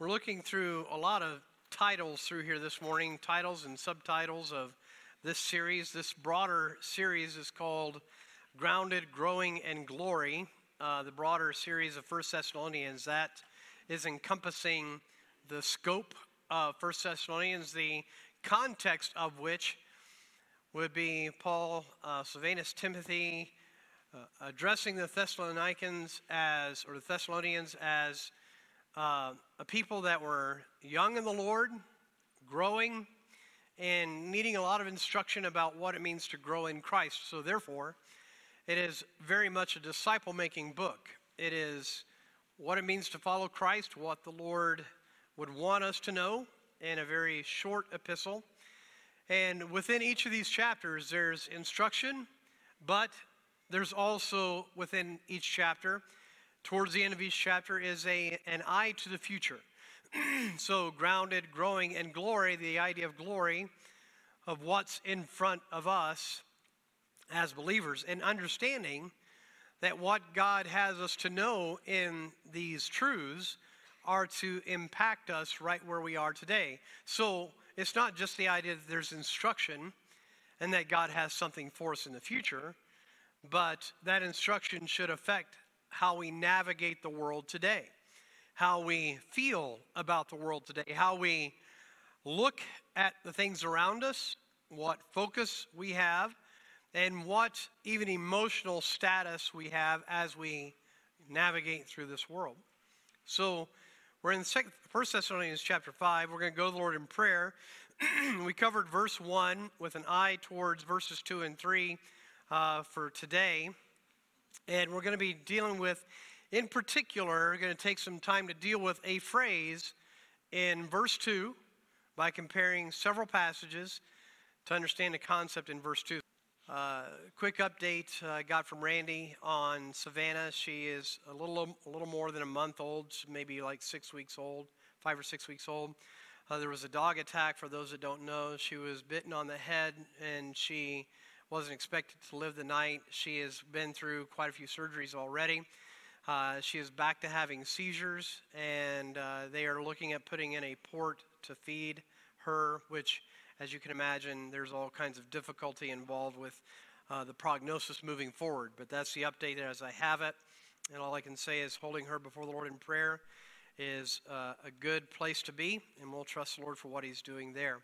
We're looking through a lot of titles through here this morning, titles and subtitles of this series. This broader series is called Grounded, Growing, and Glory. The broader series of First Thessalonians, that is encompassing the scope of First Thessalonians, the context of which would be Paul, Silvanus, Timothy, addressing the Thessalonians as, or the Thessalonians as a people that were young in the Lord, growing, and needing a lot of instruction about what it means to grow in Christ. So therefore, it is very much a disciple-making book. It is what it means to follow Christ, what the Lord would want us to know in a very short epistle. And within each of these chapters, there's instruction, but there's also within each chapter, towards the end of each chapter, is an eye to the future. So grounded, growing, and glory, the idea of glory, of what's in front of us as believers, and understanding that what God has us to know in these truths are to impact us right where we are today. So it's not just the idea that there's instruction and that God has something for us in the future, but that instruction should affect how we navigate the world today, how we feel about the world today, how we look at the things around us, what focus we have, and what even emotional status we have as we navigate through this world. So we're in 1 Thessalonians chapter 5. We're going to go to the Lord in prayer. We covered verse 1 with an eye towards verses 2 and 3 for today. And we're going to be dealing with, in particular, we're going to take some time to deal with a phrase in verse 2 by comparing several passages to understand the concept in verse 2. Quick update I got from Randy on Savannah. She is a little more than a month old, maybe like 6 weeks old, 5 or 6 weeks old. There was a dog attack. For those that don't know, she was bitten on the head, and she wasn't expected to live the night. She has been through quite a few surgeries already. She is back to having seizures, and they are looking at putting in a port to feed her, which, as you can imagine, there's all kinds of difficulty involved with the prognosis moving forward. But that's the update as I have it. And all I can say is holding her before the Lord in prayer is a good place to be. And we'll trust the Lord for what he's doing there.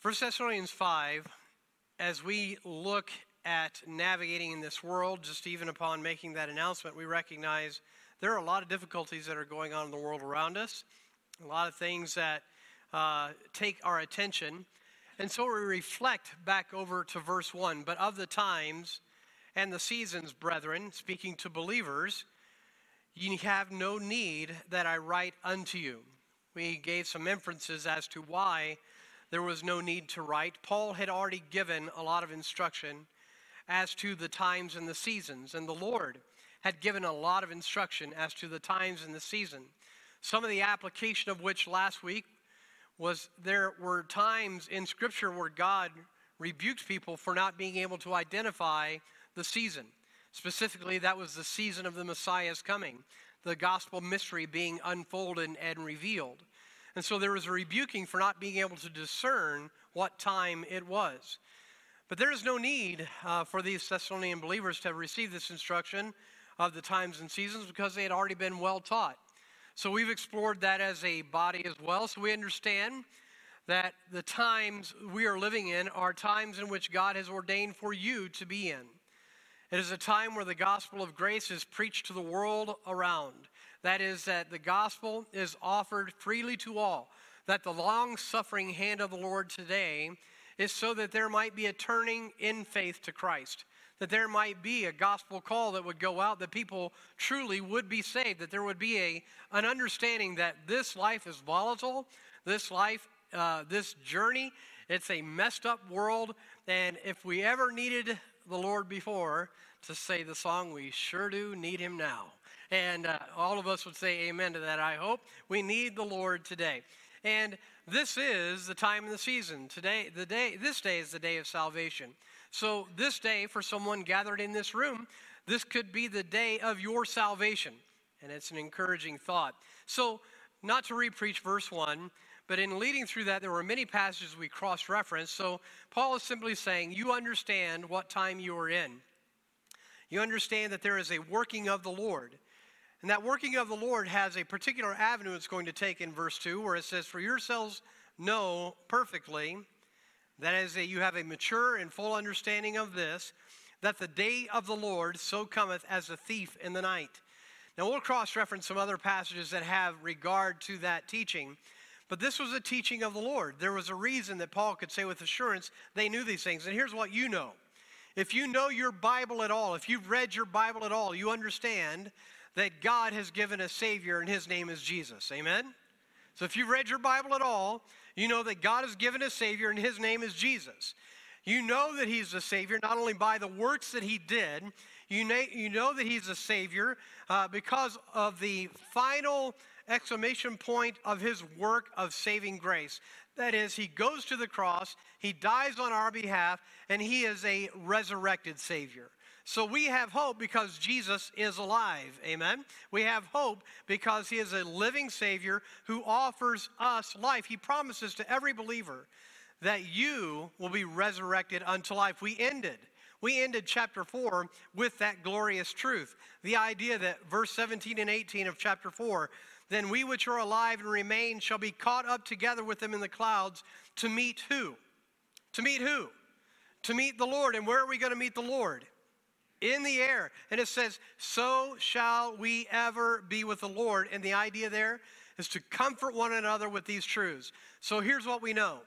1 Thessalonians 5, as we look at navigating in this world, just even upon making that announcement, we recognize there are a lot of difficulties that are going on in the world around us. A lot of things that take our attention, and so we reflect back over to verse 1. But of the times and the seasons, brethren, speaking to believers, ye have no need that I write unto you. We gave some inferences as to why there was no need to write. Paul had already given a lot of instruction as to the times and the seasons, and the Lord had given a lot of instruction as to the times and the season, some of the application of which last week was there were times in Scripture where God rebuked people for not being able to identify the season. Specifically, that was the season of the Messiah's coming, the gospel mystery being unfolded and revealed. And so there was a rebuking for not being able to discern what time it was. But there is no need for these Thessalonian believers to have received this instruction of the times and seasons because they had already been well taught. So we've explored that as a body as well. So we understand that the times we are living in are times in which God has ordained for you to be in. It is a time where the gospel of grace is preached to the world around. That is, that the gospel is offered freely to all. That the long-suffering hand of the Lord today is so that there might be a turning in faith to Christ. That there might be a gospel call that would go out, that people truly would be saved, that there would be an understanding that this life is volatile, this life, this journey, it's a messed up world, and if we ever needed the Lord before, to say the song, we sure do need him now. And all of us would say amen to that, I hope. We need the Lord today. And this is the time and the season. Today, this day is the day of salvation. So this day, for someone gathered in this room, this could be the day of your salvation. and it's an encouraging thought. So, not to re-preach verse 1, but in leading through that, there were many passages we cross-referenced. So, Paul is simply saying, you understand what time you are in. You understand that there is a working of the Lord. And that working of the Lord has a particular avenue it's going to take in verse 2, where it says, for yourselves know perfectly, that is, that you have a mature and full understanding of this, that the day of the Lord so cometh as a thief in the night. Now, we'll cross-reference some other passages that have regard to that teaching, but this was a teaching of the Lord. There was a reason that Paul could say with assurance they knew these things, and here's what you know. If you know your Bible at all, if you've read your Bible at all, you understand that God has given a Savior, and His name is Jesus. Amen? So if you've read your Bible at all, you know that God has given a Savior, and His name is Jesus. You know that He's the Savior, not only by the works that He did, you know that He's a Savior because of the final exclamation point of His work of saving grace. That is, He goes to the cross, He dies on our behalf, and He is a resurrected Savior. So we have hope because Jesus is alive, amen? We have hope because He is a living Savior who offers us life. He promises to every believer that you will be resurrected unto life. We ended chapter 4 with that glorious truth. The idea that verse 17 and 18 of chapter 4, then we which are alive and remain shall be caught up together with them in the clouds to meet who? To meet who? To meet the Lord. And where are we going to meet the Lord? In the air. And it says, so shall we ever be with the Lord. And the idea there is to comfort one another with these truths. So here's what we know.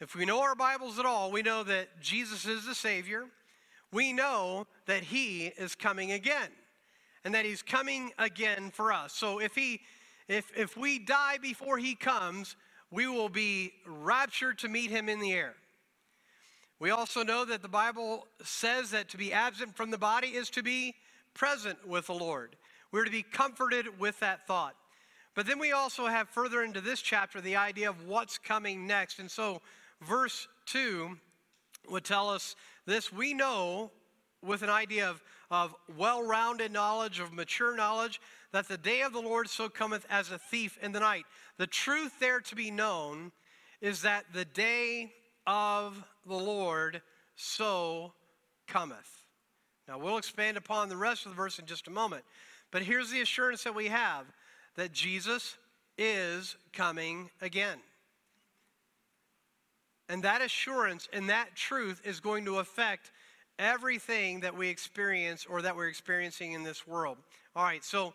If we know our Bibles at all, we know that Jesus is the Savior. We know that He is coming again, and that He's coming again for us. So if we die before He comes, we will be raptured to meet Him in the air. We also know that the Bible says that to be absent from the body is to be present with the Lord. We're to be comforted with that thought. But then we also have further into this chapter the idea of what's coming next. And so verse 2 would tell us this. We know with an idea of well-rounded knowledge, of mature knowledge, that the day of the Lord so cometh as a thief in the night. The truth there to be known is that the day of the Lord so cometh. Now, we'll expand upon the rest of the verse in just a moment, but here's the assurance that we have, that Jesus is coming again. And that assurance and that truth is going to affect everything that we experience or that we're experiencing in this world. All right, so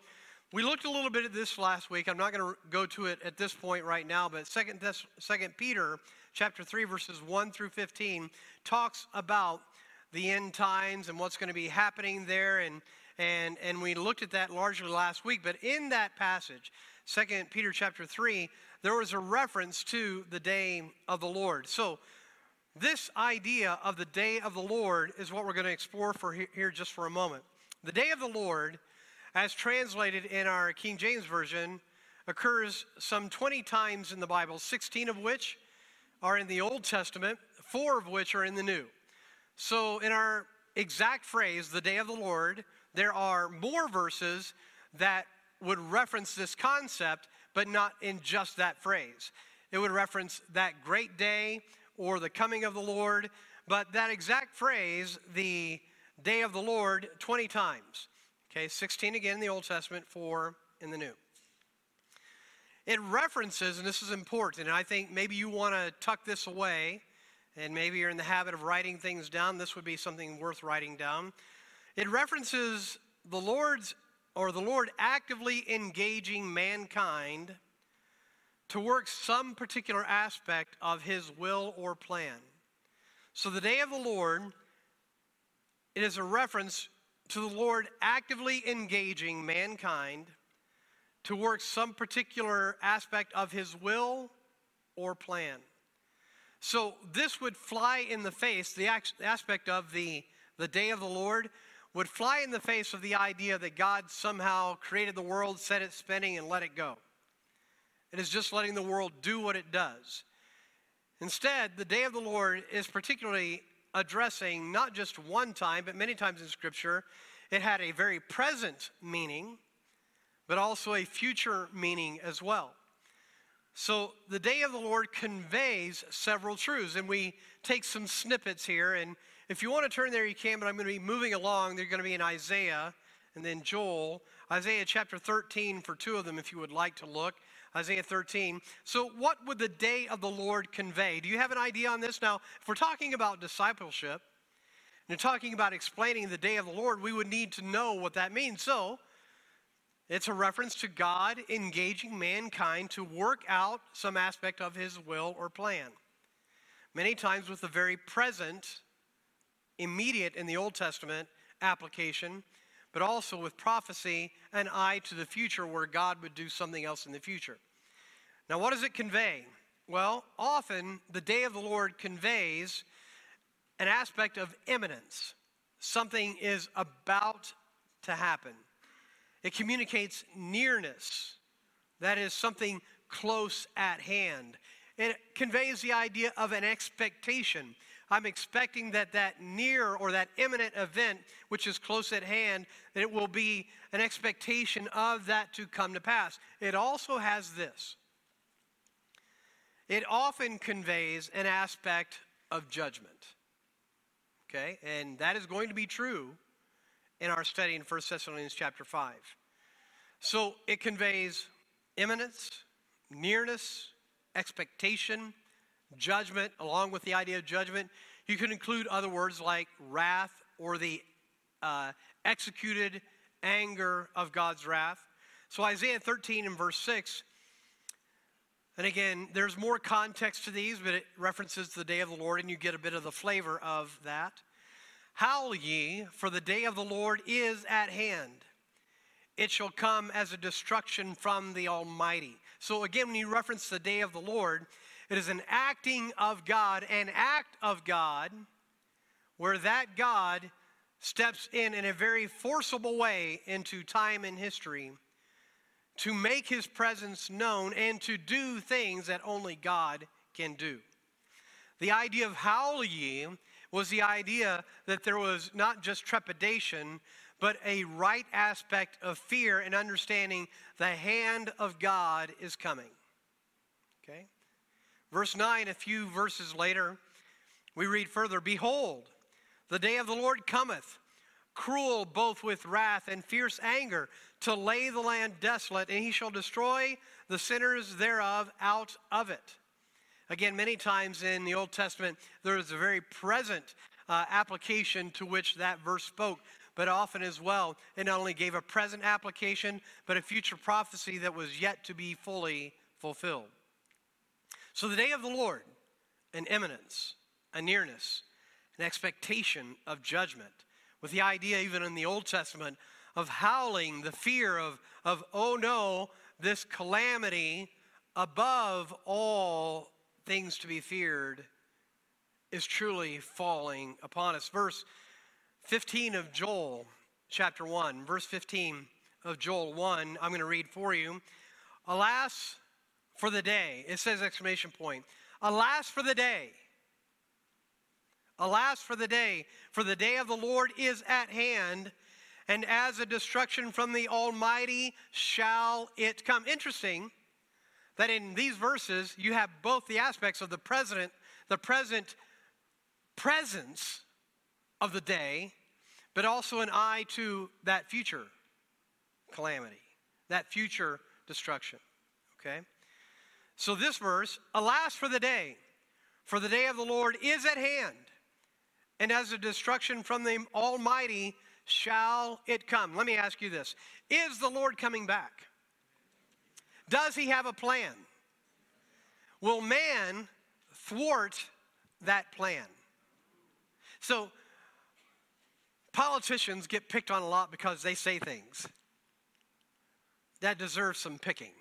we looked a little bit at this last week. I'm not going to go to it at this point right now, but Second Peter chapter 3, verses 1 through 15, talks about the end times and what's going to be happening there. And we looked at that largely last week. But in that passage, 2 Peter chapter 3, there was a reference to the day of the Lord. So this idea of the day of the Lord is what we're going to explore here just for a moment. The day of the Lord, as translated in our King James Version, occurs some 20 times in the Bible, 16 of which are in the Old Testament, 4 of which are in the New. So in our exact phrase, the day of the Lord, there are more verses that would reference this concept, but not in just that phrase. It would reference that great day or the coming of the Lord, but that exact phrase, the day of the Lord, 20 times. Okay, 16 again in the Old Testament, 4 in the New. It references, and this is important, and I think maybe you want to tuck this away, and maybe you're in the habit of writing things down. This would be something worth writing down. It references the Lord actively engaging mankind to work some particular aspect of His will or plan. So the day of the Lord, it is a reference to the Lord actively engaging mankind to work some particular aspect of His will or plan. So this would fly in the face, the aspect of the day of the Lord would fly in the face of the idea that God somehow created the world, set it spinning, and let it go. It is just letting the world do what it does. Instead, the day of the Lord is particularly addressing not just one time, but many times in Scripture. It had a very present meaning, but also a future meaning as well. So the day of the Lord conveys several truths, and we take some snippets here. And if you want to turn there, you can, but I'm going to be moving along. They're going to be in Isaiah and then Joel. Isaiah chapter 13 for two of them, if you would like to look. Isaiah 13. So what would the day of the Lord convey? Do you have an idea on this? Now, if we're talking about discipleship, and you're talking about explaining the day of the Lord, we would need to know what that means. So it's a reference to God engaging mankind to work out some aspect of his will or plan. Many times with the very present, immediate in the Old Testament application, but also with prophecy, an eye to the future where God would do something else in the future. Now, what does it convey? Well, often the day of the Lord conveys an aspect of imminence. Something is about to happen. It communicates nearness. That is something close at hand. It conveys the idea of an expectation. I'm expecting that near or that imminent event, which is close at hand, that it will be an expectation of that to come to pass. It also has this. It often conveys an aspect of judgment. Okay? And that is going to be true in our study in First Thessalonians chapter 5. So it conveys imminence, nearness, expectation, judgment. Along with the idea of judgment, you can include other words like wrath or the executed anger of God's wrath. So Isaiah 13 and verse 6, and again, there's more context to these, but it references the day of the Lord, and you get a bit of the flavor of that. Howl ye, for the day of the Lord is at hand. It shall come as a destruction from the Almighty. So again, when you reference the day of the Lord, it is an acting of God, an act of God, where that God steps in a very forcible way into time and history to make his presence known and to do things that only God can do. The idea of howl ye was the idea that there was not just trepidation, but a right aspect of fear and understanding the hand of God is coming. Okay? Verse 9, a few verses later, we read further, behold, the day of the Lord cometh, cruel both with wrath and fierce anger, to lay the land desolate, and he shall destroy the sinners thereof out of it. Again, many times in the Old Testament, there is a very present application to which that verse spoke, but often as well, it not only gave a present application, but a future prophecy that was yet to be fully fulfilled. So the day of the Lord, an imminence, a nearness, an expectation of judgment, with the idea even in the Old Testament of howling, the fear of oh no, this calamity above all things to be feared is truly falling upon us. Verse 15 of Joel chapter 1, verse 15 of Joel 1, I'm going to read for you. Alas, for the day, it says exclamation point, alas for the day, alas for the day of the Lord is at hand, and as a destruction from the Almighty shall it come. Interesting that in these verses you have both the aspects of the present presence of the day, but also an eye to that future calamity, that future destruction, okay? So this verse, alas for the day of the Lord is at hand, and as a destruction from the Almighty shall it come. Let me ask you this. Is the Lord coming back? Does he have a plan? Will man thwart that plan? So politicians get picked on a lot because they say things that deserve some picking,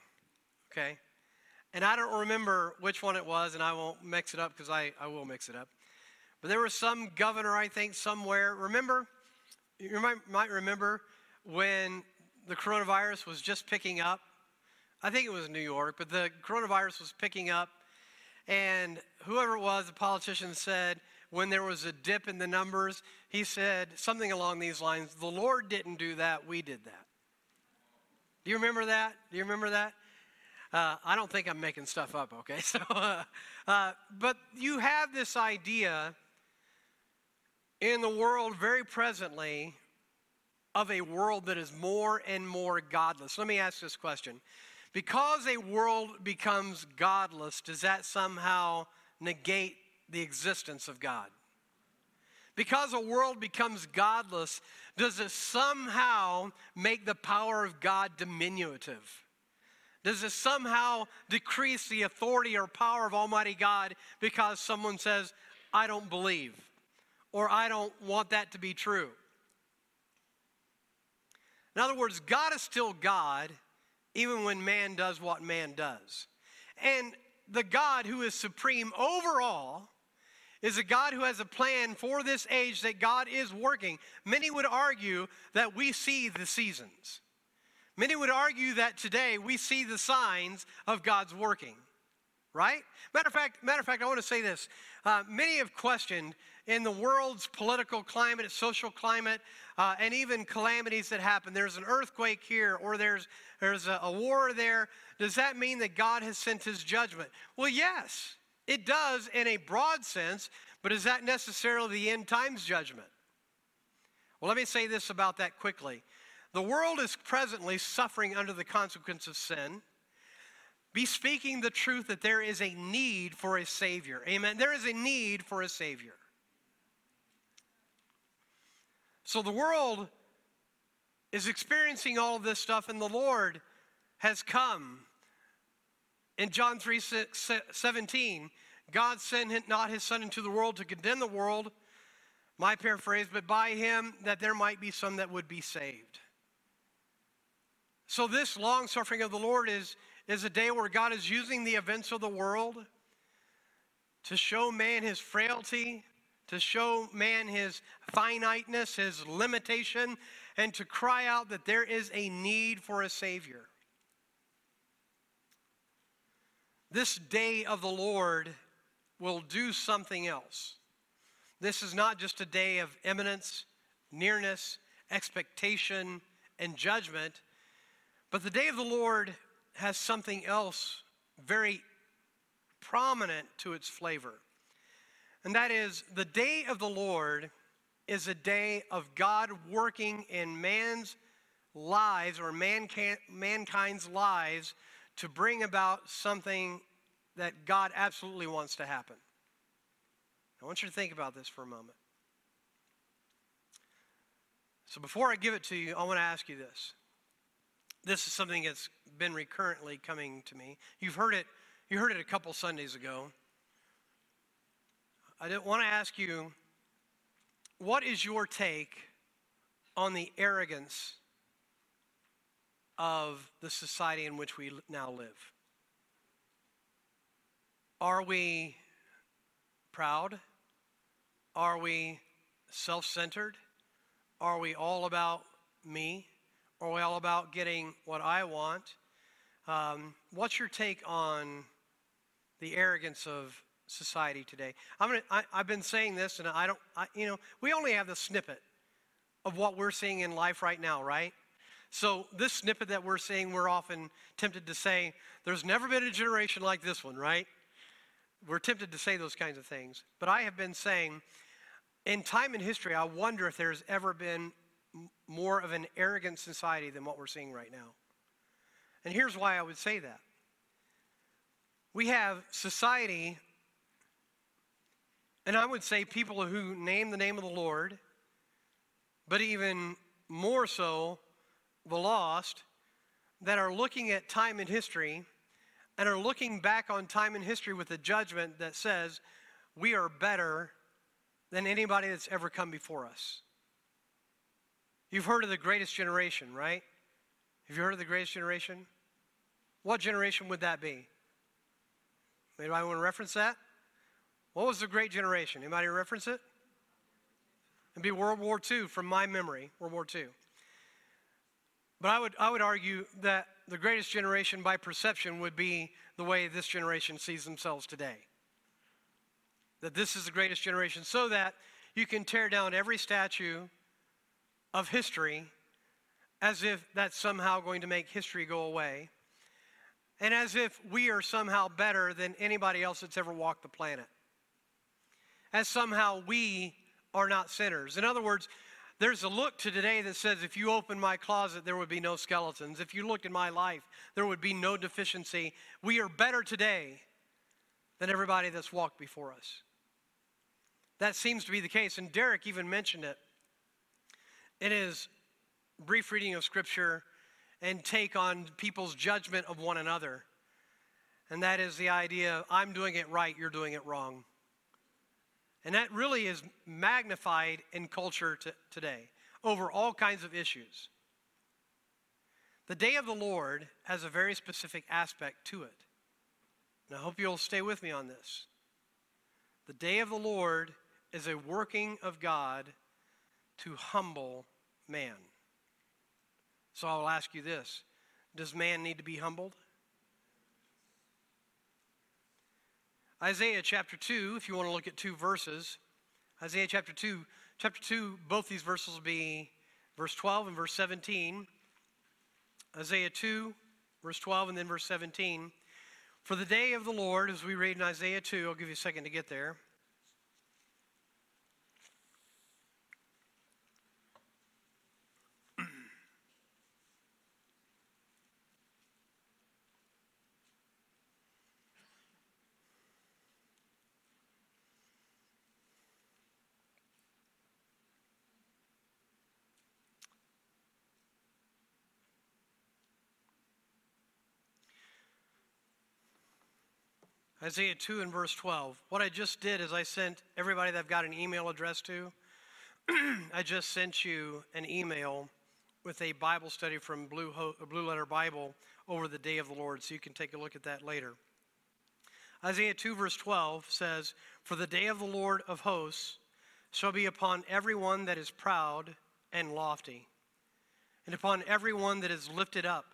okay? And I don't remember which one it was, and I won't mix it up because I will mix it up. But there was some governor, I think, somewhere. Remember, you might remember when the coronavirus was just picking up. I think it was New York, but the coronavirus was picking up. And whoever it was, the politician said, when there was a dip in the numbers, he said something along these lines, the Lord didn't do that, we did that. Do you remember that? Do you remember that? I don't think I'm making stuff up, okay? So, but you have this idea in the world very presently of a world that is more and more godless. Let me ask this question. Because a world becomes godless, does that somehow negate the existence of God? Because a world becomes godless, does it somehow make the power of God diminutive? Does it somehow decrease the authority or power of Almighty God because someone says, I don't believe, or I don't want that to be true? In other words, God is still God, even when man does what man does. And the God who is supreme over all is a God who has a plan for this age that God is working. Many would argue that we see the seasons. Many would argue that today we see the signs of God's working, right? Matter of fact, I want to say this. Many have questioned in the world's political climate, social climate, and even calamities that happen. There's an earthquake here, or there's a war there. Does that mean that God has sent his judgment? Well, yes. It does in a broad sense, but is that necessarily the end times judgment? Well, let me say this about that quickly. The world is presently suffering under the consequence of sin. Be speaking the truth that there is a need for a Savior. Amen. There is a need for a Savior. So the world is experiencing all of this stuff, and the Lord has come. In John 3:17, God sent not his Son into the world to condemn the world, my paraphrase, but by him that there might be some that would be saved. So this long suffering of the Lord is a day where God is using the events of the world to show man his frailty, to show man his finiteness, his limitation, and to cry out that there is a need for a Savior. This day of the Lord will do something else. This is not just a day of imminence, nearness, expectation, and judgment, but the day of the Lord has something else very prominent to its flavor. And that is, the day of the Lord is a day of God working in man's lives, or mankind's lives, to bring about something that God absolutely wants to happen. I want you to think about this for a moment. So before I give it to you, I want to ask you this. This is something that's been recurrently coming to me. You heard it a couple Sundays ago. I want to ask you, what is your take on the arrogance of the society in which we now live? Are we proud? Are we self-centered? Are we all about me? Are we all about getting what I want? What's your take on the arrogance of society today? I've been saying this, and we only have the snippet of what we're seeing in life right now, right? So this snippet that we're seeing, we're often tempted to say, there's never been a generation like this one, right? We're tempted to say those kinds of things. But I have been saying, in time in history, I wonder if there's ever been more of an arrogant society than what we're seeing right now. And here's why I would say that. We have society, and I would say people who name the name of the Lord, but even more so, the lost, that are looking at time in history and are looking back on time in history with a judgment that says we are better than anybody that's ever come before us. You've heard of the greatest generation, right? Have you heard of the greatest generation? What generation would that be? Anybody want to reference that? What was the great generation? Anybody reference it? It'd be World War II from my memory, World War II. But I would argue that the greatest generation by perception would be the way this generation sees themselves today. That this is the greatest generation, so that you can tear down every statue of history as if that's somehow going to make history go away, and as if we are somehow better than anybody else that's ever walked the planet, as somehow we are not sinners. In other words, there's a look to today that says, if you opened my closet, there would be no skeletons. If you looked in my life, there would be no deficiency. We are better today than everybody that's walked before us. That seems to be the case, and Derek even mentioned it in his brief reading of Scripture and take on people's judgment of one another, and that is the idea of, I'm doing it right, you're doing it wrong. And that really is magnified in culture today over all kinds of issues. The day of the Lord has a very specific aspect to it. And I hope you'll stay with me on this. The day of the Lord is a working of God to humble man. So I'll ask you this. Does man need to be humbled? Isaiah chapter 2, if you want to look at two verses, Isaiah chapter 2, both these verses will be verse 12 and verse 17. Isaiah 2, verse 12 and then verse 17. For the day of the Lord, as we read in Isaiah 2, I'll give you a second to get there. Isaiah 2 and verse 12. What I just did is I sent everybody that I've got an email address to, I just sent you an email with a Bible study from Blue Letter Bible over the day of the Lord, so you can take a look at that later. Isaiah 2 verse 12 says, For the day of the Lord of hosts shall be upon everyone that is proud and lofty, and upon everyone that is lifted up,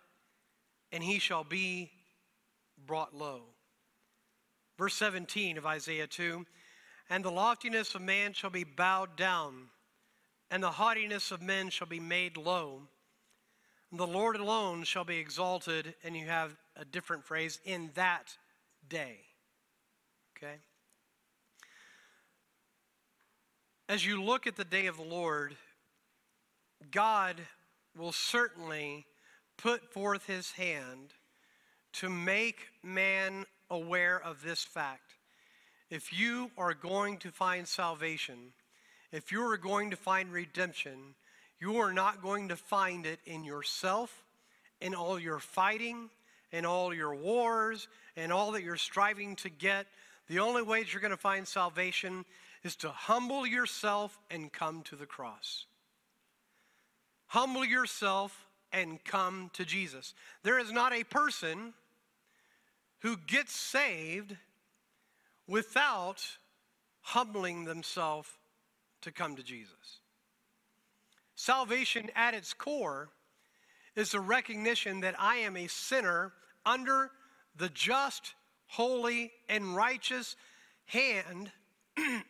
and he shall be brought low. Verse 17 of Isaiah 2, And the loftiness of man shall be bowed down, and the haughtiness of men shall be made low. And the Lord alone shall be exalted, and you have a different phrase, in that day. Okay? As you look at the day of the Lord, God will certainly put forth his hand to make man aware of this fact. If you are going to find salvation, if you are going to find redemption, you are not going to find it in yourself, in all your fighting, in all your wars, and all that you're striving to get. The only way that you're going to find salvation is to humble yourself and come to the cross. Humble yourself and come to Jesus. There is not a person who gets saved without humbling themselves to come to Jesus. Salvation at its core is the recognition that I am a sinner under the just, holy, and righteous hand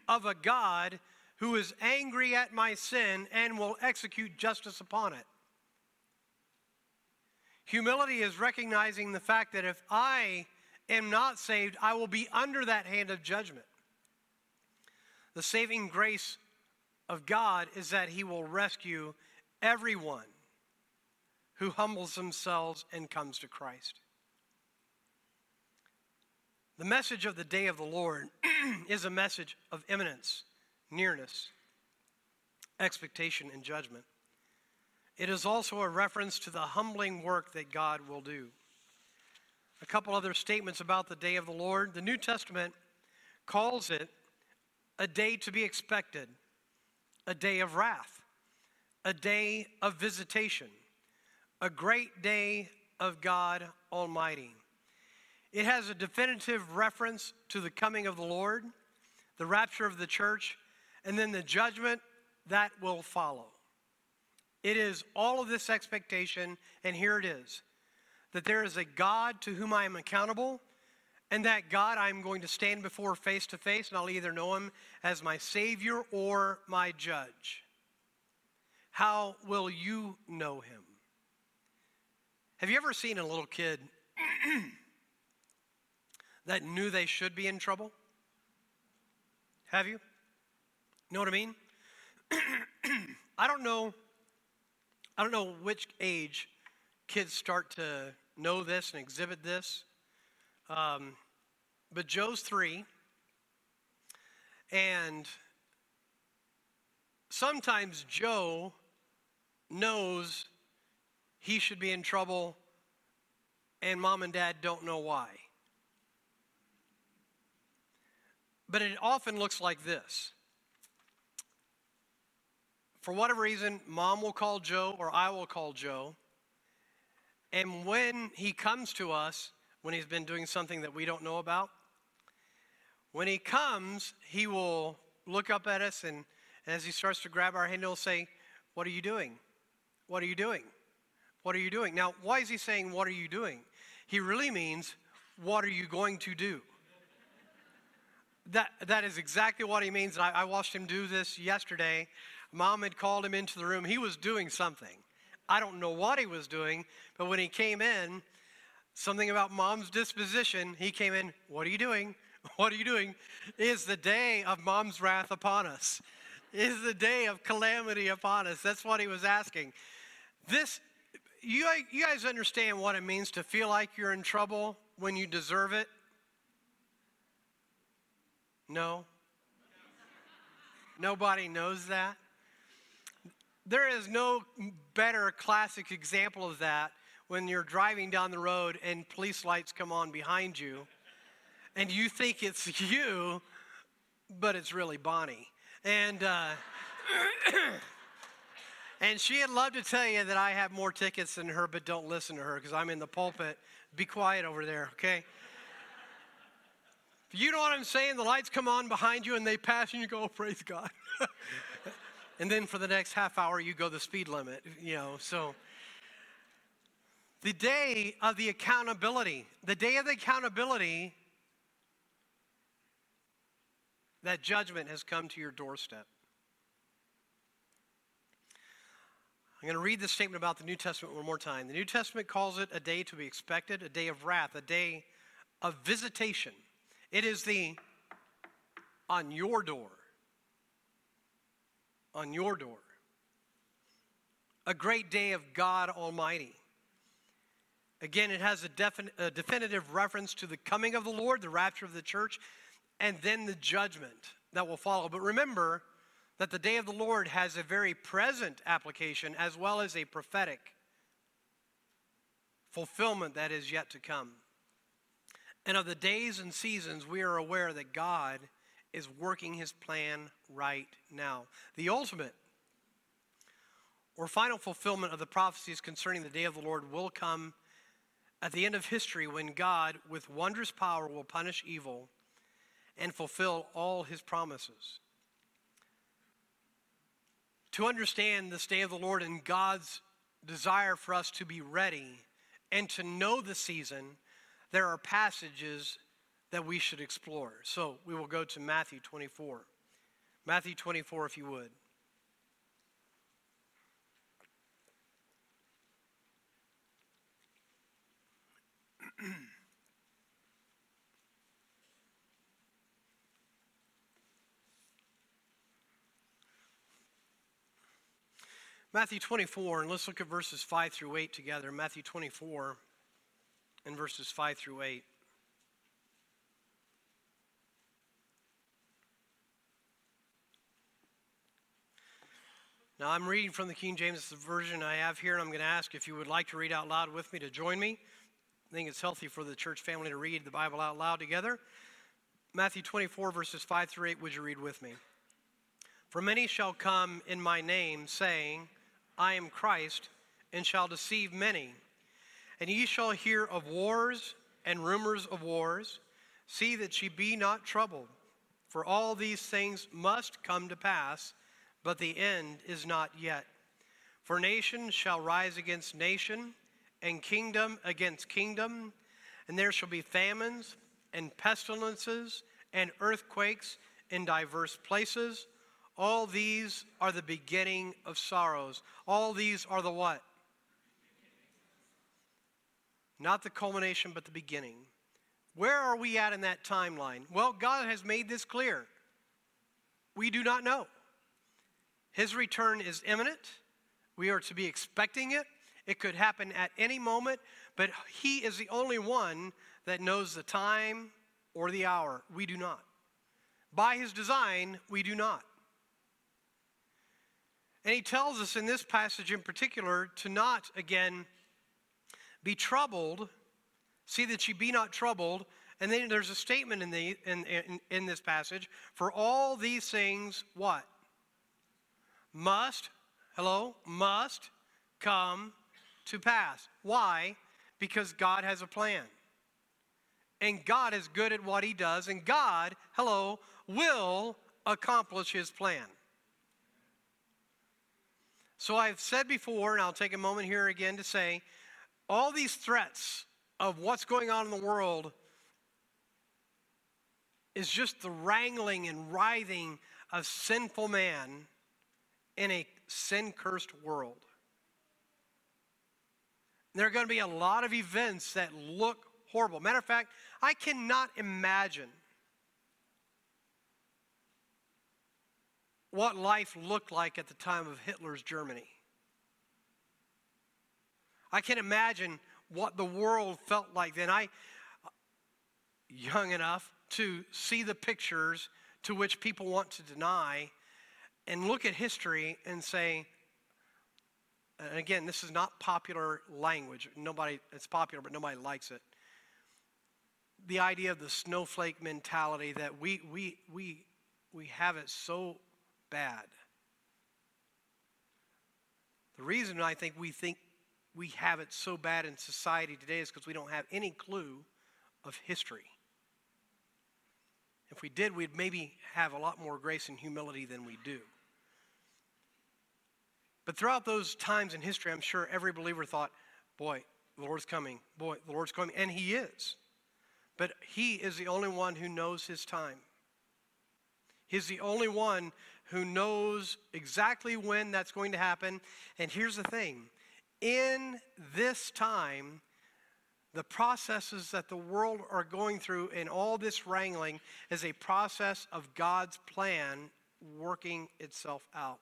of a God who is angry at my sin and will execute justice upon it. Humility is recognizing the fact that if I am not saved, I will be under that hand of judgment. The saving grace of God is that he will rescue everyone who humbles themselves and comes to Christ. The message of the day of the Lord is a message of imminence, nearness, expectation, and judgment. It is also a reference to the humbling work that God will do. A couple other statements about the day of the Lord. The New Testament calls it a day to be expected, a day of wrath, a day of visitation, a great day of God Almighty. It has a definitive reference to the coming of the Lord, the rapture of the church, and then the judgment that will follow. It is all of this expectation, and here it is, that there is a God to whom I am accountable, and that God I'm going to stand before face to face, and I'll either know him as my Savior or my judge. How will you know him? Have you ever seen a little kid that knew they should be in trouble? Have you? Know what I mean? I don't know which age kids start to know this and exhibit this. But Joe's 3, and sometimes Joe knows he should be in trouble, and mom and dad don't know why. But it often looks like this. For whatever reason, mom will call Joe, or I will call Joe, and when he comes to us, when he's been doing something that we don't know about, when he comes, he will look up at us, and as he starts to grab our hand, he'll say, "What are you doing? What are you doing? What are you doing?" Now, why is he saying, "What are you doing"? He really means, "What are you going to do?" That is exactly what he means. I watched him do this yesterday. Mom had called him into the room. He was doing something. I don't know what he was doing, but when he came in, something about mom's disposition, he came in, "What are you doing? What are you doing?" Is the day of mom's wrath upon us. Is the day of calamity upon us. That's what he was asking. This, you guys understand what it means to feel like you're in trouble when you deserve it? No? Nobody knows that. There is no better classic example of that when you're driving down the road and police lights come on behind you and you think it's you, but it's really Bonnie. And and she would love to tell you that I have more tickets than her, but don't listen to her because I'm in the pulpit. Be quiet over there, okay? You know what I'm saying? The lights come on behind you and they pass and you go, "Oh, praise God." And then for the next half hour, you go the speed limit, you know, so. The day of the accountability, that judgment has come to your doorstep. I'm going to read this statement about the New Testament one more time. The New Testament calls it a day to be expected, a day of wrath, a day of visitation. It is the on your door. On your door. A great day of God Almighty. Again, it has a definitive reference to the coming of the Lord, the rapture of the church, and then the judgment that will follow. But remember that the day of the Lord has a very present application as well as a prophetic fulfillment that is yet to come. And of the days and seasons, we are aware that God is working his plan right now. The ultimate or final fulfillment of the prophecies concerning the day of the Lord will come at the end of history when God, with wondrous power, will punish evil and fulfill all his promises. To understand this day of the Lord and God's desire for us to be ready and to know the season, there are passages that we should explore. So we will go to Matthew 24. Matthew 24, if you would. Matthew 24, and let's look at verses 5 through 8 together. Matthew 24 and verses 5 through 8. Now I'm reading from the King James Version I have here, and I'm going to ask if you would like to read out loud with me to join me. I think it's healthy for the church family to read the Bible out loud together. Matthew 24, verses 5 through 8, would you read with me? For many shall come in my name, saying, I am Christ, and shall deceive many. And ye shall hear of wars and rumors of wars. See that ye be not troubled, for all these things must come to pass, but the end is not yet. For nation shall rise against nation, and kingdom against kingdom, and there shall be famines and pestilences and earthquakes in diverse places. All these are the beginning of sorrows. All these are the what? Not the culmination, but the beginning. Where are we at in that timeline? Well, God has made this clear. We do not know. His return is imminent. We are to be expecting it. It could happen at any moment, but he is the only one that knows the time or the hour. We do not. By his design, we do not. And he tells us in this passage in particular to not, again, be troubled. See that ye be not troubled. And then there's a statement in this passage. For all these things, what? Must come to pass. Why? Because God has a plan. And God is good at what he does. And God, will accomplish his plan. So I've said before, and I'll take a moment here again to say, all these threats of what's going on in the world is just the wrangling and writhing of sinful man in a sin-cursed world. There are going to be a lot of events that look horrible. Matter of fact, I cannot imagine what life looked like at the time of Hitler's Germany. I can imagine what the world felt like then. I, young enough to see the pictures to which people want to deny, and look at history and say, and again, this is not popular language. It's popular, but nobody likes it. The idea of the snowflake mentality that we have it so bad. The reason I think we have it so bad in society today is because we don't have any clue of history. If we did, we'd maybe have a lot more grace and humility than we do. But throughout those times in history, I'm sure every believer thought, boy, the Lord's coming. Boy, the Lord's coming. And he is. But he is the only one who knows his time. He's the only one who knows exactly when that's going to happen. And here's the thing. In this time, the processes that the world are going through and all this wrangling is a process of God's plan working itself out.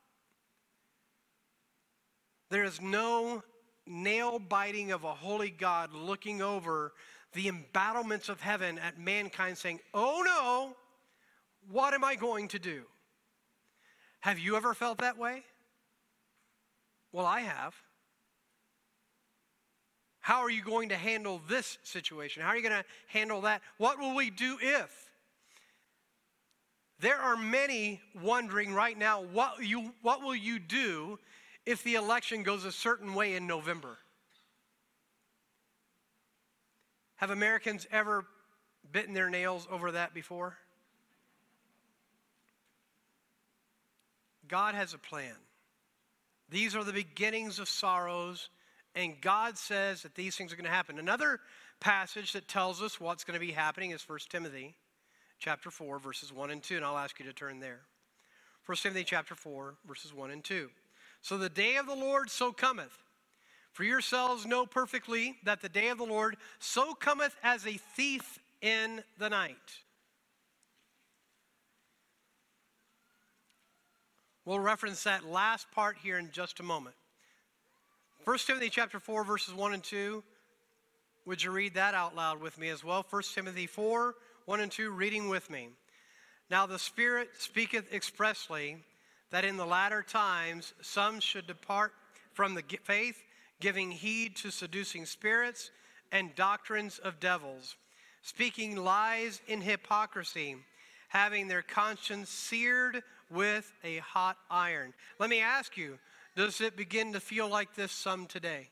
There is no nail-biting of a holy God looking over the embattlements of heaven at mankind saying, oh no, what am I going to do? Have you ever felt that way? Well, I have. How are you going to handle this situation? How are you going to handle that? What will we do if? There are many wondering right now, what will you do if the election goes a certain way in November? Have Americans ever bitten their nails over that before? God has a plan. These are the beginnings of sorrows. And God says that these things are going to happen. Another passage that tells us what's going to be happening is 1 Timothy chapter 4, verses 1 and 2. And I'll ask you to turn there. 1 Timothy chapter 4, verses 1 and 2. So the day of the Lord so cometh. For yourselves know perfectly that the day of the Lord so cometh as a thief in the night. We'll reference that last part here in just a moment. 1 Timothy chapter 4, verses 1 and 2. Would you read that out loud with me as well? 1 Timothy 4, 1 and 2, reading with me. Now the Spirit speaketh expressly that in the latter times some should depart from the faith, giving heed to seducing spirits and doctrines of devils, speaking lies in hypocrisy, having their conscience seared with a hot iron. Let me ask you, does it begin to feel like this some today?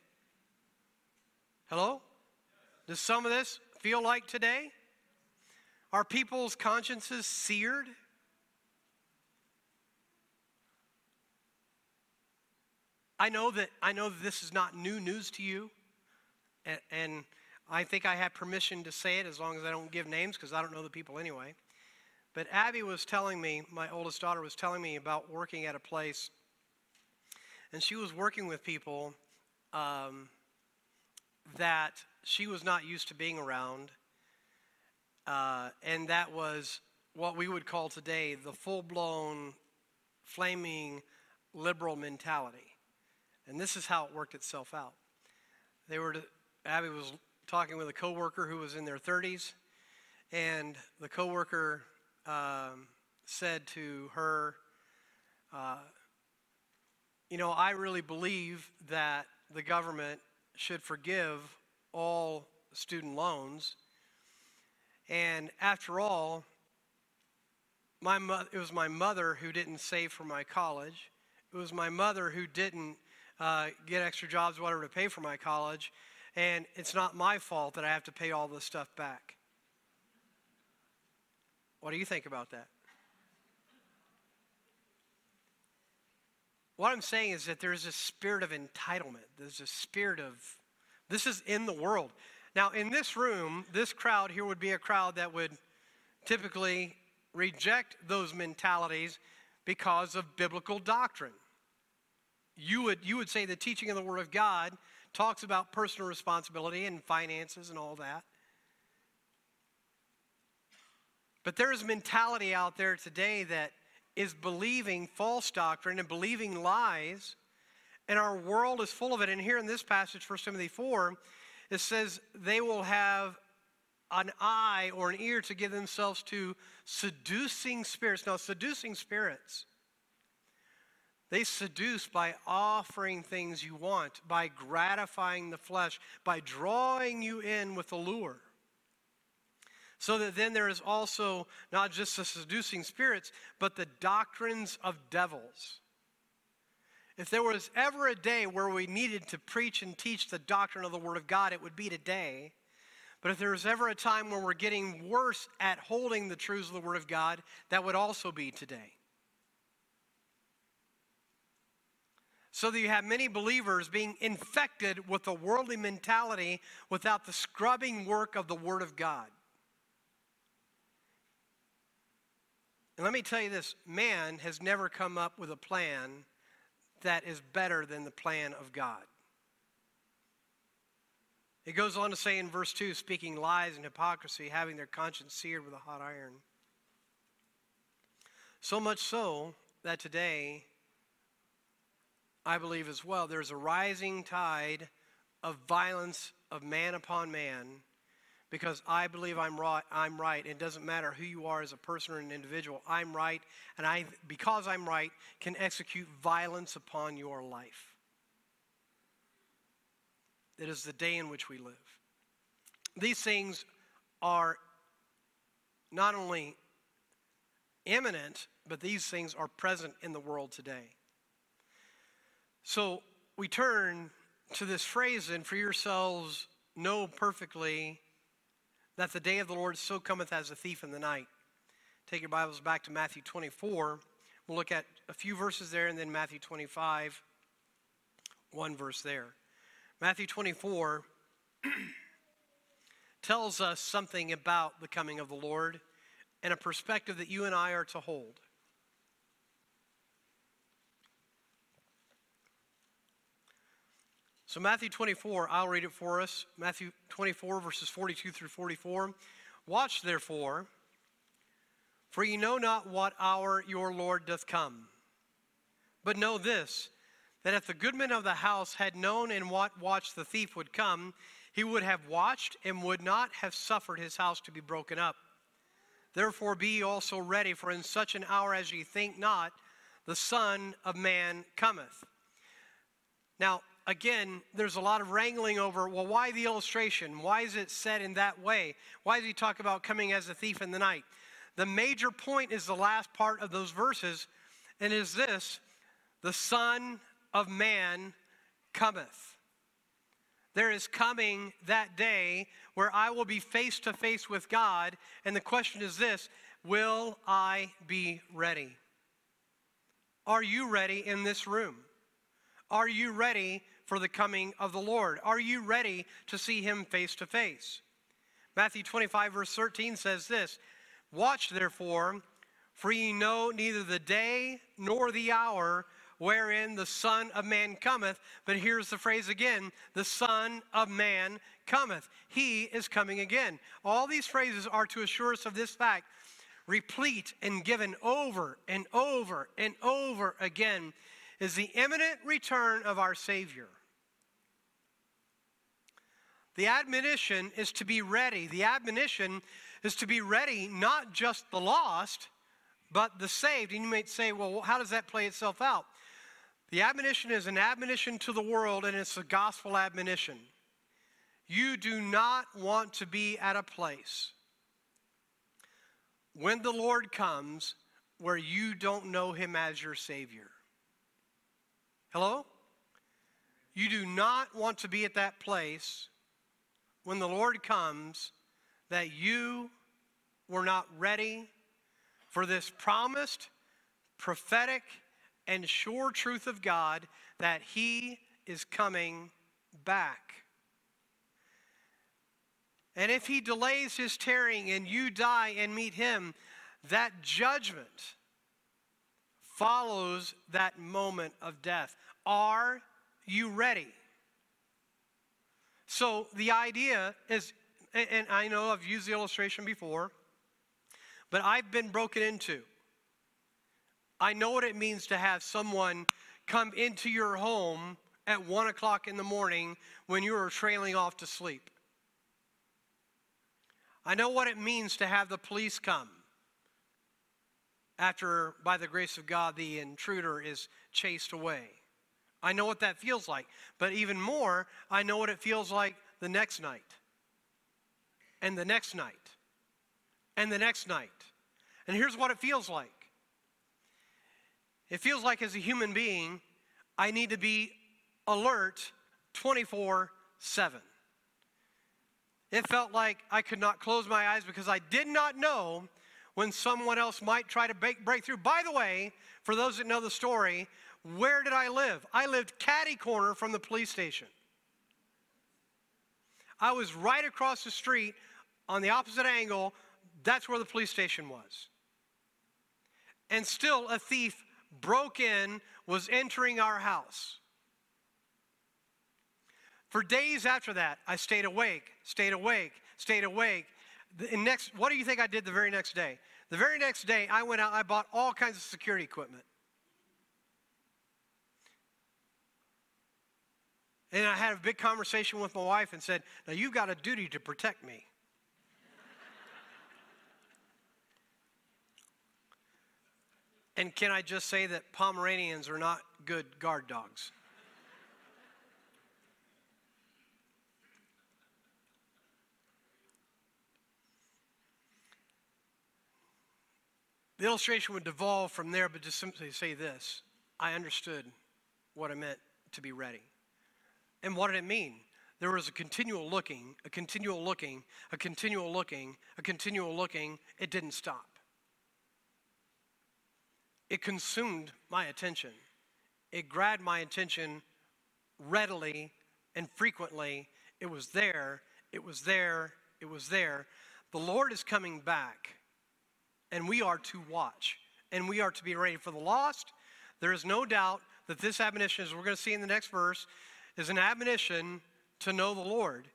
Hello? Does some of this feel like today? Are people's consciences seared? I know that this is not new news to you, and I think I have permission to say it as long as I don't give names because I don't know the people anyway. But Abby was telling me, my oldest daughter was telling me about working at a place. And she was working with people that she was not used to being around, and that was what we would call today the full-blown, flaming liberal mentality. And this is how it worked itself out. Abby was talking with a coworker who was in their 30s, and the coworker said to her, you know, I really believe that the government should forgive all student loans. And after all, it was my mother who didn't save for my college. It was my mother who didn't get extra jobs, whatever, to pay for my college. And it's not my fault that I have to pay all this stuff back. What do you think about that? What I'm saying is that there's a spirit of entitlement. There's a spirit of, this is in the world. Now, in this room, this crowd here would be a crowd that would typically reject those mentalities because of biblical doctrine. You would say the teaching of the Word of God talks about personal responsibility and finances and all that. But there is mentality out there today that is believing false doctrine and believing lies, and our world is full of it. And here in this passage, First Timothy 4, it says they will have an eye or an ear to give themselves to seducing spirits. Now, seducing spirits, they seduce by offering things you want, by gratifying the flesh, by drawing you in with a lure. So that then there is also not just the seducing spirits, but the doctrines of devils. If there was ever a day where we needed to preach and teach the doctrine of the Word of God, it would be today. But if there was ever a time where we're getting worse at holding the truths of the Word of God, that would also be today. So that you have many believers being infected with a worldly mentality without the scrubbing work of the Word of God. And let me tell you this, man has never come up with a plan that is better than the plan of God. It goes on to say in verse 2, speaking lies and hypocrisy, having their conscience seared with a hot iron. So much so that today, I believe as well, there's a rising tide of violence of man upon man. Because I believe I'm right. It doesn't matter who you are as a person or an individual. I'm right, and because I'm right, can execute violence upon your life. It is the day in which we live. These things are not only imminent, but these things are present in the world today. So we turn to this phrase, and for yourselves know perfectly that the day of the Lord so cometh as a thief in the night. Take your Bibles back to Matthew 24. We'll look at a few verses there, and then Matthew 25, one verse there. Matthew 24 tells us something about the coming of the Lord and a perspective that you and I are to hold. So Matthew 24, I'll read it for us. Matthew 24, verses 42 through 44. Watch therefore, for ye know not what hour your Lord doth come. But know this, that if the goodman of the house had known in what watch the thief would come, he would have watched and would not have suffered his house to be broken up. Therefore be ye also ready, for in such an hour as ye think not, the Son of Man cometh. Now, again, there's a lot of wrangling over, well, why the illustration? Why is it said in that way? Why does he talk about coming as a thief in the night? The major point is the last part of those verses, and is this, the Son of Man cometh. There is coming that day where I will be face to face with God, and the question is this, will I be ready? Are you ready in this room? Are you ready for the coming of the Lord? Are you ready to see him face to face? Matthew 25, verse 13 says this, watch therefore, for ye know neither the day nor the hour wherein the Son of Man cometh. But here's the phrase again, the Son of Man cometh. He is coming again. All these phrases are to assure us of this fact, replete and given over and over and over again, is the imminent return of our Savior. The admonition is to be ready. The admonition is to be ready, not just the lost, but the saved. And you might say, well, how does that play itself out? The admonition is an admonition to the world, and it's a gospel admonition. You do not want to be at a place when the Lord comes where you don't know him as your Savior. Hello? You do not want to be at that place when the Lord comes that you were not ready for this promised, prophetic, and sure truth of God that he is coming back. And if he delays his tarrying and you die and meet him, that judgment follows that moment of death. Are you ready? So the idea is, and I know I've used the illustration before, but I've been broken into. I know what it means to have someone come into your home at 1 o'clock in the morning when you are trailing off to sleep. I know what it means to have the police come after, by the grace of God, the intruder is chased away. I know what that feels like. But even more, I know what it feels like the next night. And the next night. And the next night. And here's what it feels like. It feels like as a human being, I need to be alert 24/7. It felt like I could not close my eyes because I did not know when someone else might try to break through. By the way, for those that know the story, where did I live? I lived catty corner from the police station. I was right across the street on the opposite angle. That's where the police station was. And still a thief broke in, was entering our house. For days after that, I stayed awake, stayed awake, stayed awake. What do you think I did the very next day? The very next day, I went out, I bought all kinds of security equipment. And I had a big conversation with my wife and said, now you've got a duty to protect me. And can I just say that Pomeranians are not good guard dogs? The illustration would devolve from there, but just simply say this. I understood what it meant to be ready. And what did it mean? There was a continual looking, a continual looking, a continual looking, a continual looking. It didn't stop. It consumed my attention. It grabbed my attention readily and frequently. It was there. It was there. It was there. The Lord is coming back, and we are to watch, and we are to be ready for the lost. There is no doubt that this admonition, as we're going to see in the next verse, is an admonition to know the Lord.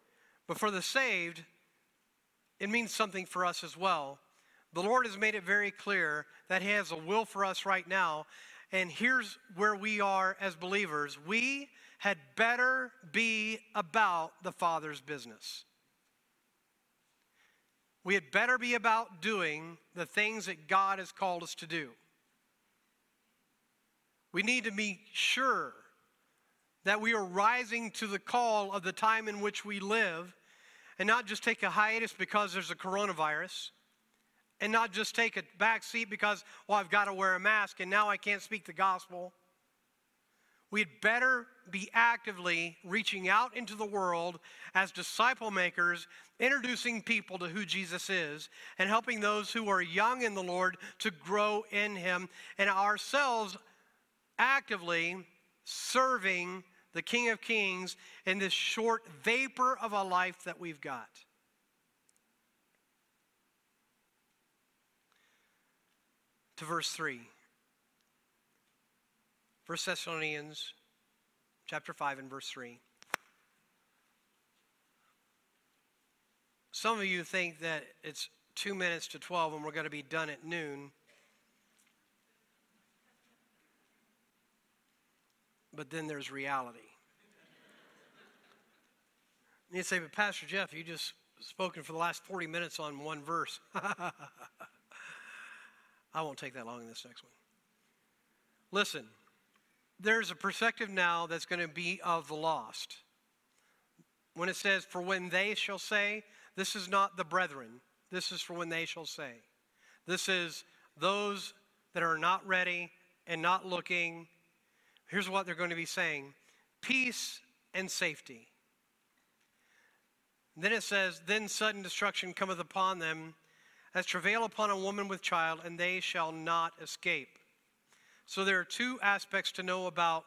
But for the saved, it means something for us as well. The Lord has made it very clear that he has a will for us right now. And here's where we are as believers. We had better be about the Father's business. We had better be about doing the things that God has called us to do. We need to be sure that we are rising to the call of the time in which we live, and not just take a hiatus because there's a coronavirus, and not just take a back seat because, well, I've got to wear a mask and now I can't speak the gospel. We'd better be actively reaching out into the world as disciple makers, introducing people to who Jesus is, and helping those who are young in the Lord to grow in him, and ourselves actively serving the King of Kings in this short vapor of a life that we've got. To verse 3. First Thessalonians chapter 5 and verse 3. Some of you think that it's 2 minutes to 12 and we're going to be done at noon. But then there's reality. And you'd say, but Pastor Jeff, you just spoken for the last 40 minutes on one verse. I won't take that long in this next one. Listen, there's a perspective now that's going to be of the lost. When it says, for when they shall say, this is not the brethren. This is for when they shall say. This is those that are not ready and not looking. Here's what they're going to be saying. Peace and safety. Then it says, then sudden destruction cometh upon them, as travail upon a woman with child, and they shall not escape. So there are two aspects to know about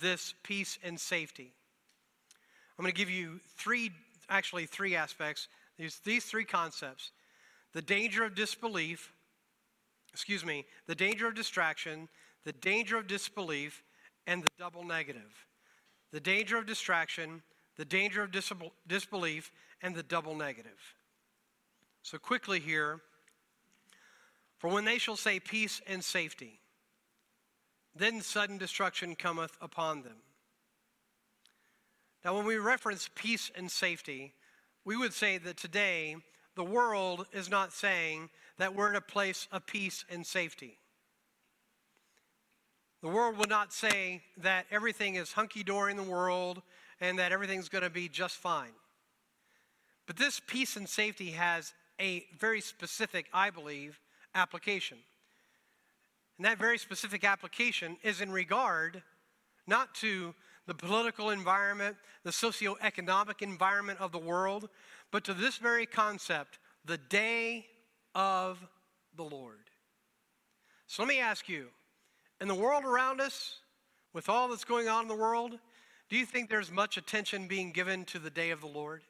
this peace and safety. I'm going to give you three aspects. These three concepts. The danger of disbelief, the danger of distraction, the danger of disbelief, and the double negative. The danger of distraction, the danger of disbelief, and the double negative. So quickly here, for when they shall say peace and safety, then sudden destruction cometh upon them. Now when we reference peace and safety, we would say that today the world is not saying that we're in a place of peace and safety. The world would not say that everything is hunky-dory in the world and that everything's going to be just fine. But this peace and safety has a very specific, I believe, application. And that very specific application is in regard not to the political environment, the socioeconomic environment of the world, but to this very concept, the day of the Lord. So let me ask you, in the world around us, with all that's going on in the world, do you think there's much attention being given to the day of the Lord?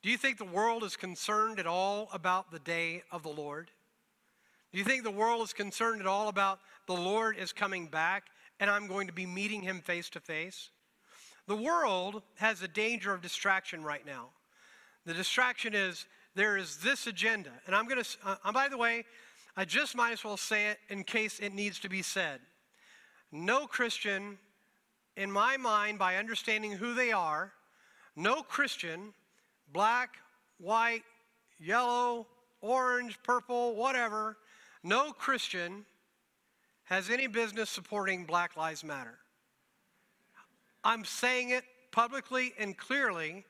Do you think the world is concerned at all about the day of the Lord? Do you think the world is concerned at all about the Lord is coming back and I'm going to be meeting him face to face? The world has a danger of distraction right now. The distraction is, there is this agenda. And I'm going to, by the way, I just might as well say it in case it needs to be said. No Christian, in my mind, by understanding who they are, no Christian, black, white, yellow, orange, purple, whatever, no Christian has any business supporting Black Lives Matter. I'm saying it publicly and clearly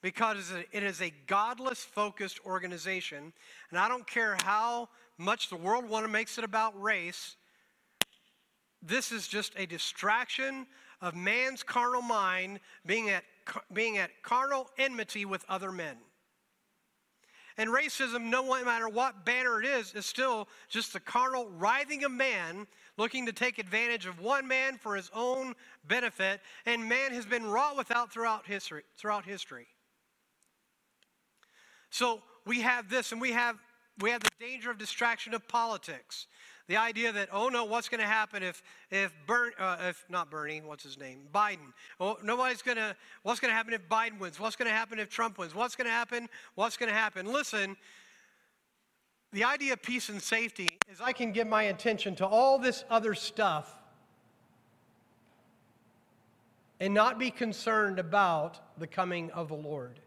because it is a godless-focused organization, and I don't care how much the world makes it about race. This is just a distraction of man's carnal mind being at carnal enmity with other men. And racism, no matter what banner it is still just the carnal writhing of man looking to take advantage of one man for his own benefit. And man has been wrought with that throughout history. So we have this, and we have the danger of distraction of politics. The idea that, oh no, what's going to happen if Biden? Oh, what's going to happen if Biden wins? What's going to happen if Trump wins? What's going to happen? What's going to happen? Listen, the idea of peace and safety is I can give my attention to all this other stuff and not be concerned about the coming of the Lord.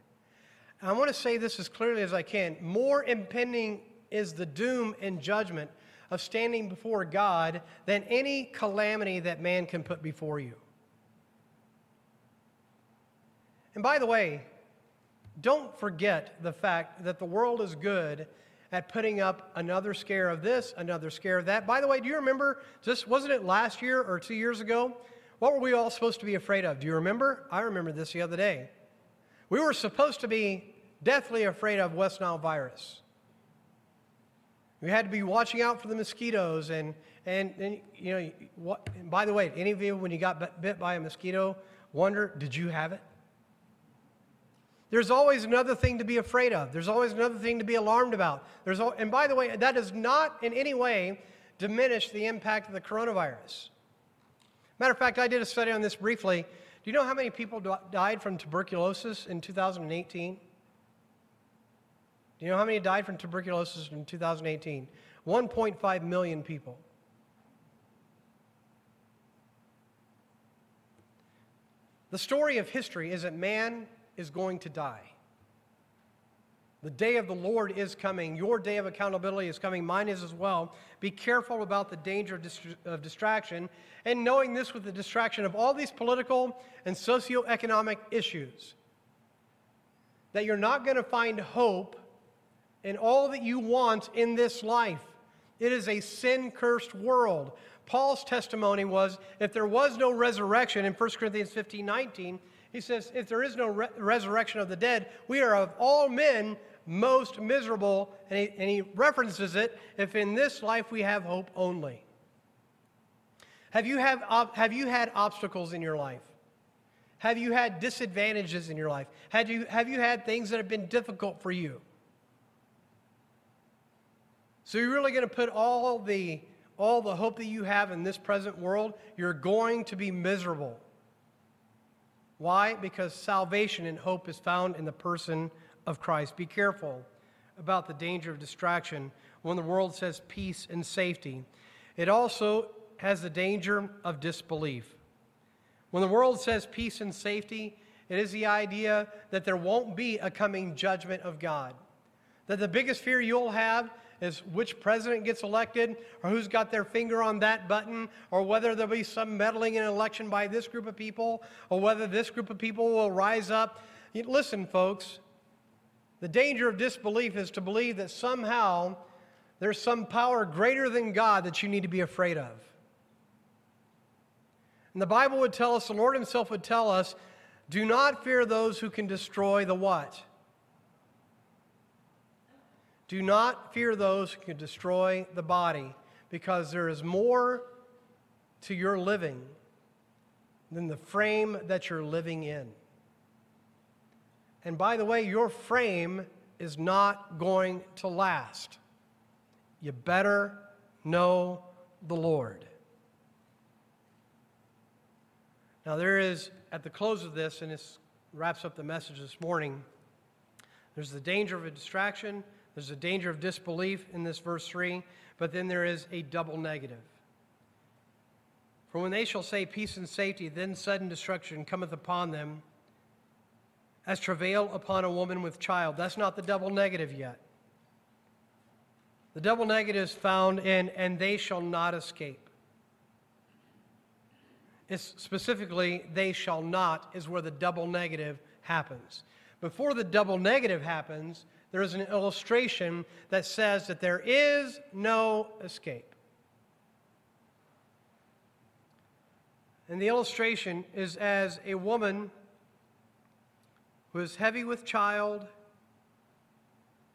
And I want to say this as clearly as I can. More impending is the doom and judgment of standing before God than any calamity that man can put before you. And by the way, don't forget the fact that the world is good at putting up another scare of this, another scare of that. By the way, do you remember, wasn't it last year or 2 years ago? What were we all supposed to be afraid of? Do you remember? I remember this the other day. We were supposed to be deathly afraid of West Nile virus. We had to be watching out for the mosquitoes, and you know. And by the way, any of you, when you got bit by a mosquito, wonder, did you have it? There's always another thing to be afraid of. There's always another thing to be alarmed about. And by the way, that is not in any way diminish the impact of the coronavirus. Matter of fact, I did a study on this briefly. Do you know how many people died from tuberculosis in 2018? Do you know how many died from tuberculosis in 2018? 1.5 million people. The story of history is that man is going to die. The day of the Lord is coming. Your day of accountability is coming. Mine is as well. Be careful about the danger of distraction, and knowing this with the distraction of all these political and socioeconomic issues, that you're not going to find hope in all that you want in this life. It is a sin-cursed world. Paul's testimony was, if there was no resurrection, in 1 Corinthians 15:19, he says, if there is no resurrection of the dead, we are of all men most miserable. And he references it, if in this life we have hope only. Have you had obstacles in your life? Have you had disadvantages in your life? Have you had things that have been difficult for you? So you're really going to put all the hope that you have in this present world? You're going to be miserable. Why? Because salvation and hope is found in the person of Christ. Be careful about the danger of distraction. When the world says peace and safety, it also has the danger of disbelief. When the world says peace and safety, it is the idea that there won't be a coming judgment of God. That the biggest fear you'll have is which president gets elected, or who's got their finger on that button, or whether there'll be some meddling in an election by this group of people, or whether this group of people will rise up. Listen, folks, the danger of disbelief is to believe that somehow there's some power greater than God that you need to be afraid of. And the Bible would tell us, the Lord himself would tell us, do not fear those who can destroy the what? Do not fear those who can destroy the body, because there is more to your living than the frame that you're living in. And by the way, your frame is not going to last. You better know the Lord. Now there is, at the close of this, and this wraps up the message this morning, there's the danger of a distraction. There's a danger of disbelief in this verse 3, but then there is a double negative. For when they shall say peace and safety, then sudden destruction cometh upon them, as travail upon a woman with child. That's not the double negative yet. The double negative is found in, and they shall not escape. It's specifically, they shall not is where the double negative happens. Before the double negative happens, there is an illustration that says that there is no escape. And the illustration is as a woman who is heavy with child,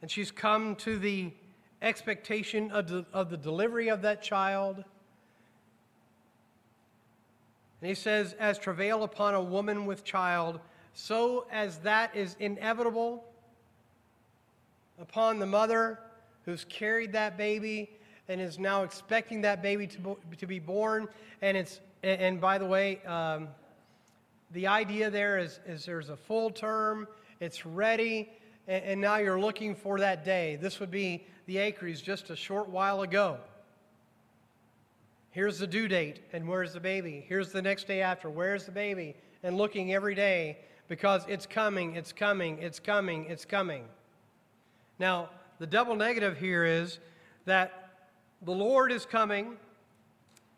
and she's come to the expectation of the delivery of that child. And he says, as travail upon a woman with child, so as that is inevitable upon the mother who's carried that baby and is now expecting that baby to be born. And by the way, the idea there is there's a full term, it's ready, and now you're looking for that day. This would be the acres just a short while ago. Here's the due date, and where's the baby? Here's the next day after, where's the baby? And looking every day because it's coming, it's coming, it's coming, it's coming. Now, the double negative here is that the Lord is coming,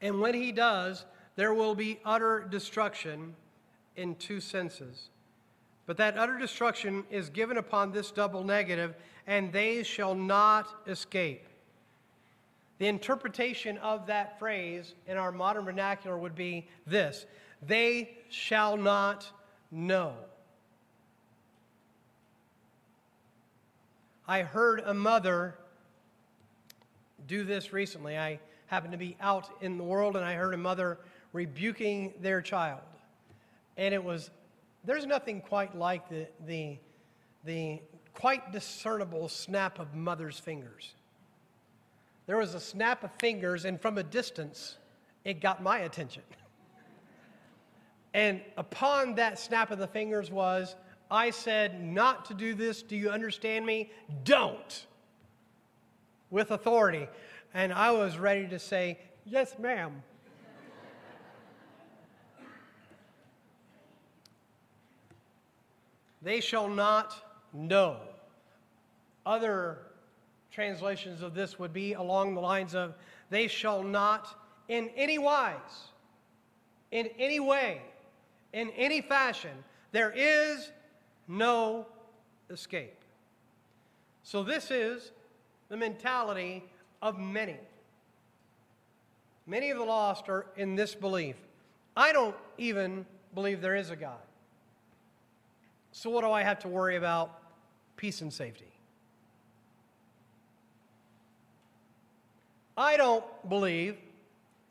and when he does, there will be utter destruction in two senses. But that utter destruction is given upon this double negative, and they shall not escape. The interpretation of that phrase in our modern vernacular would be this: they shall not know. I heard a mother do this recently. I happened to be out in the world, and I heard a mother rebuking their child. And it was, there's nothing quite like the quite discernible snap of mother's fingers. There was a snap of fingers, and from a distance, it got my attention. And upon that snap of the fingers was, I said not to do this. Do you understand me? Don't. With authority. And I was ready to say, yes, ma'am. They shall not know. Other translations of this would be along the lines of, they shall not in any wise, in any way, in any fashion. There is no escape. So this is the mentality of many. Many of the lost are in this belief. I don't even believe there is a God. So what do I have to worry about? Peace and safety. I don't believe,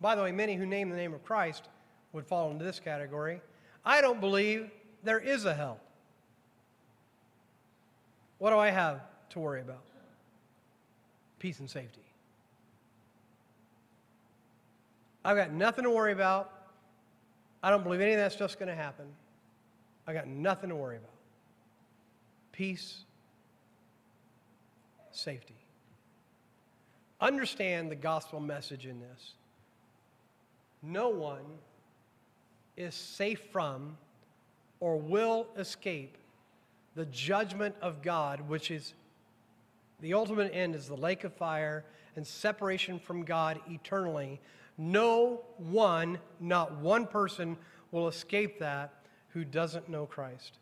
by the way, many who name the name of Christ would fall into this category. I don't believe there is a hell. What do I have to worry about? Peace and safety. I've got nothing to worry about. I don't believe any of that stuff's going to happen. I've got nothing to worry about. Peace, safety. Understand the gospel message in this. No one is safe from or will escape the judgment of God, which is the ultimate end is the lake of fire and separation from God eternally. No one, not one person, will escape that who doesn't know Christ.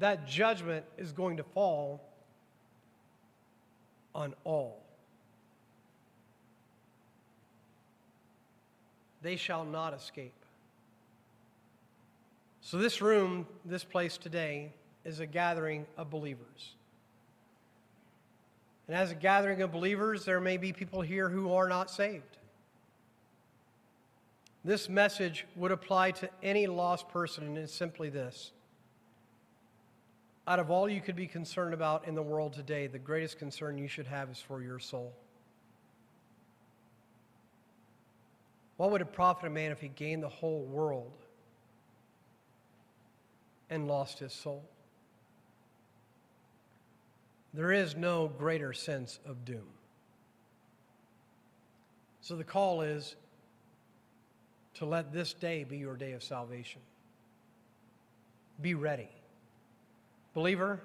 That judgment is going to fall on all. They shall not escape. So this room, this place today, is a gathering of believers. And as a gathering of believers, there may be people here who are not saved. This message would apply to any lost person, and it's simply this. Out of all you could be concerned about in the world today, the greatest concern you should have is for your soul. What would it profit a man if he gained the whole world and lost his soul? There is no greater sense of doom. So the call is to let this day be your day of salvation. Be ready. Believer,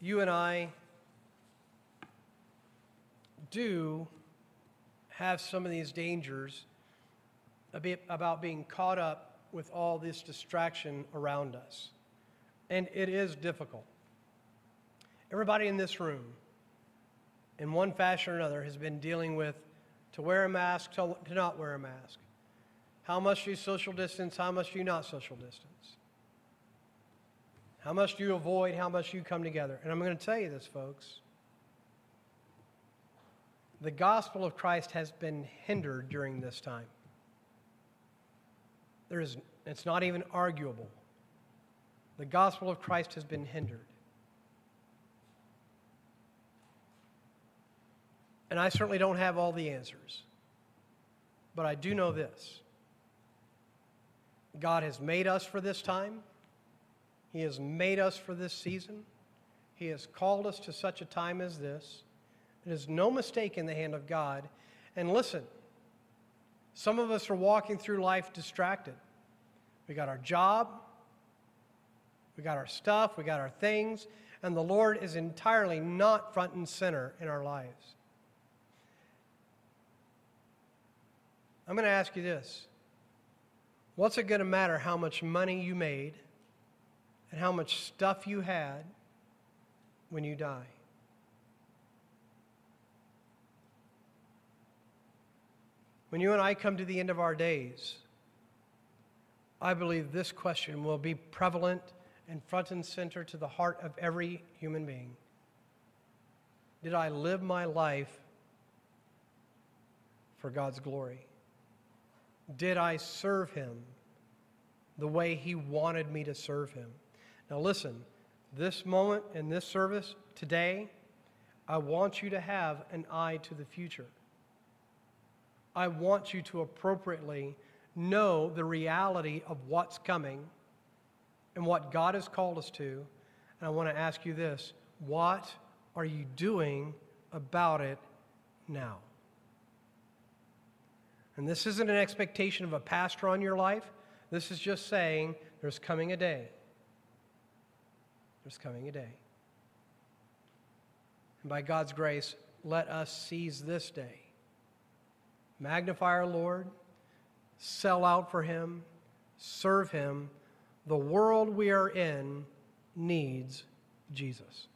you and I do have some of these dangers about being caught up with all this distraction around us. And it is difficult. Everybody in this room, in one fashion or another, has been dealing with to wear a mask, to not wear a mask. How much do you social distance? How much do you not social distance? How much do you avoid? How much do you come together? And I'm going to tell you this, folks. The gospel of Christ has been hindered during this time. It's not even arguable. The gospel of Christ has been hindered. And I certainly don't have all the answers. But I do know this. God has made us for this time. He has made us for this season. He has called us to such a time as this. It is no mistake in the hand of God. And listen, some of us are walking through life distracted. We got our job, we got our stuff, we got our things, and the Lord is entirely not front and center in our lives. I'm going to ask you this. What's it going to matter how much money you made and how much stuff you had when you die? When you and I come to the end of our days, I believe this question will be prevalent and front and center to the heart of every human being. Did I live my life for God's glory? Did I serve Him the way He wanted me to serve Him? Now listen, this moment in this service today I want you to have an eye to the future. I want you to appropriately know the reality of what's coming and what God has called us to. And I want to ask you this, what are you doing about it now? And this isn't an expectation of a pastor on your life. This is just saying there's coming a day. There's coming a day. And by God's grace, let us seize this day. Magnify our Lord, sell out for Him, serve Him. The world we are in needs Jesus.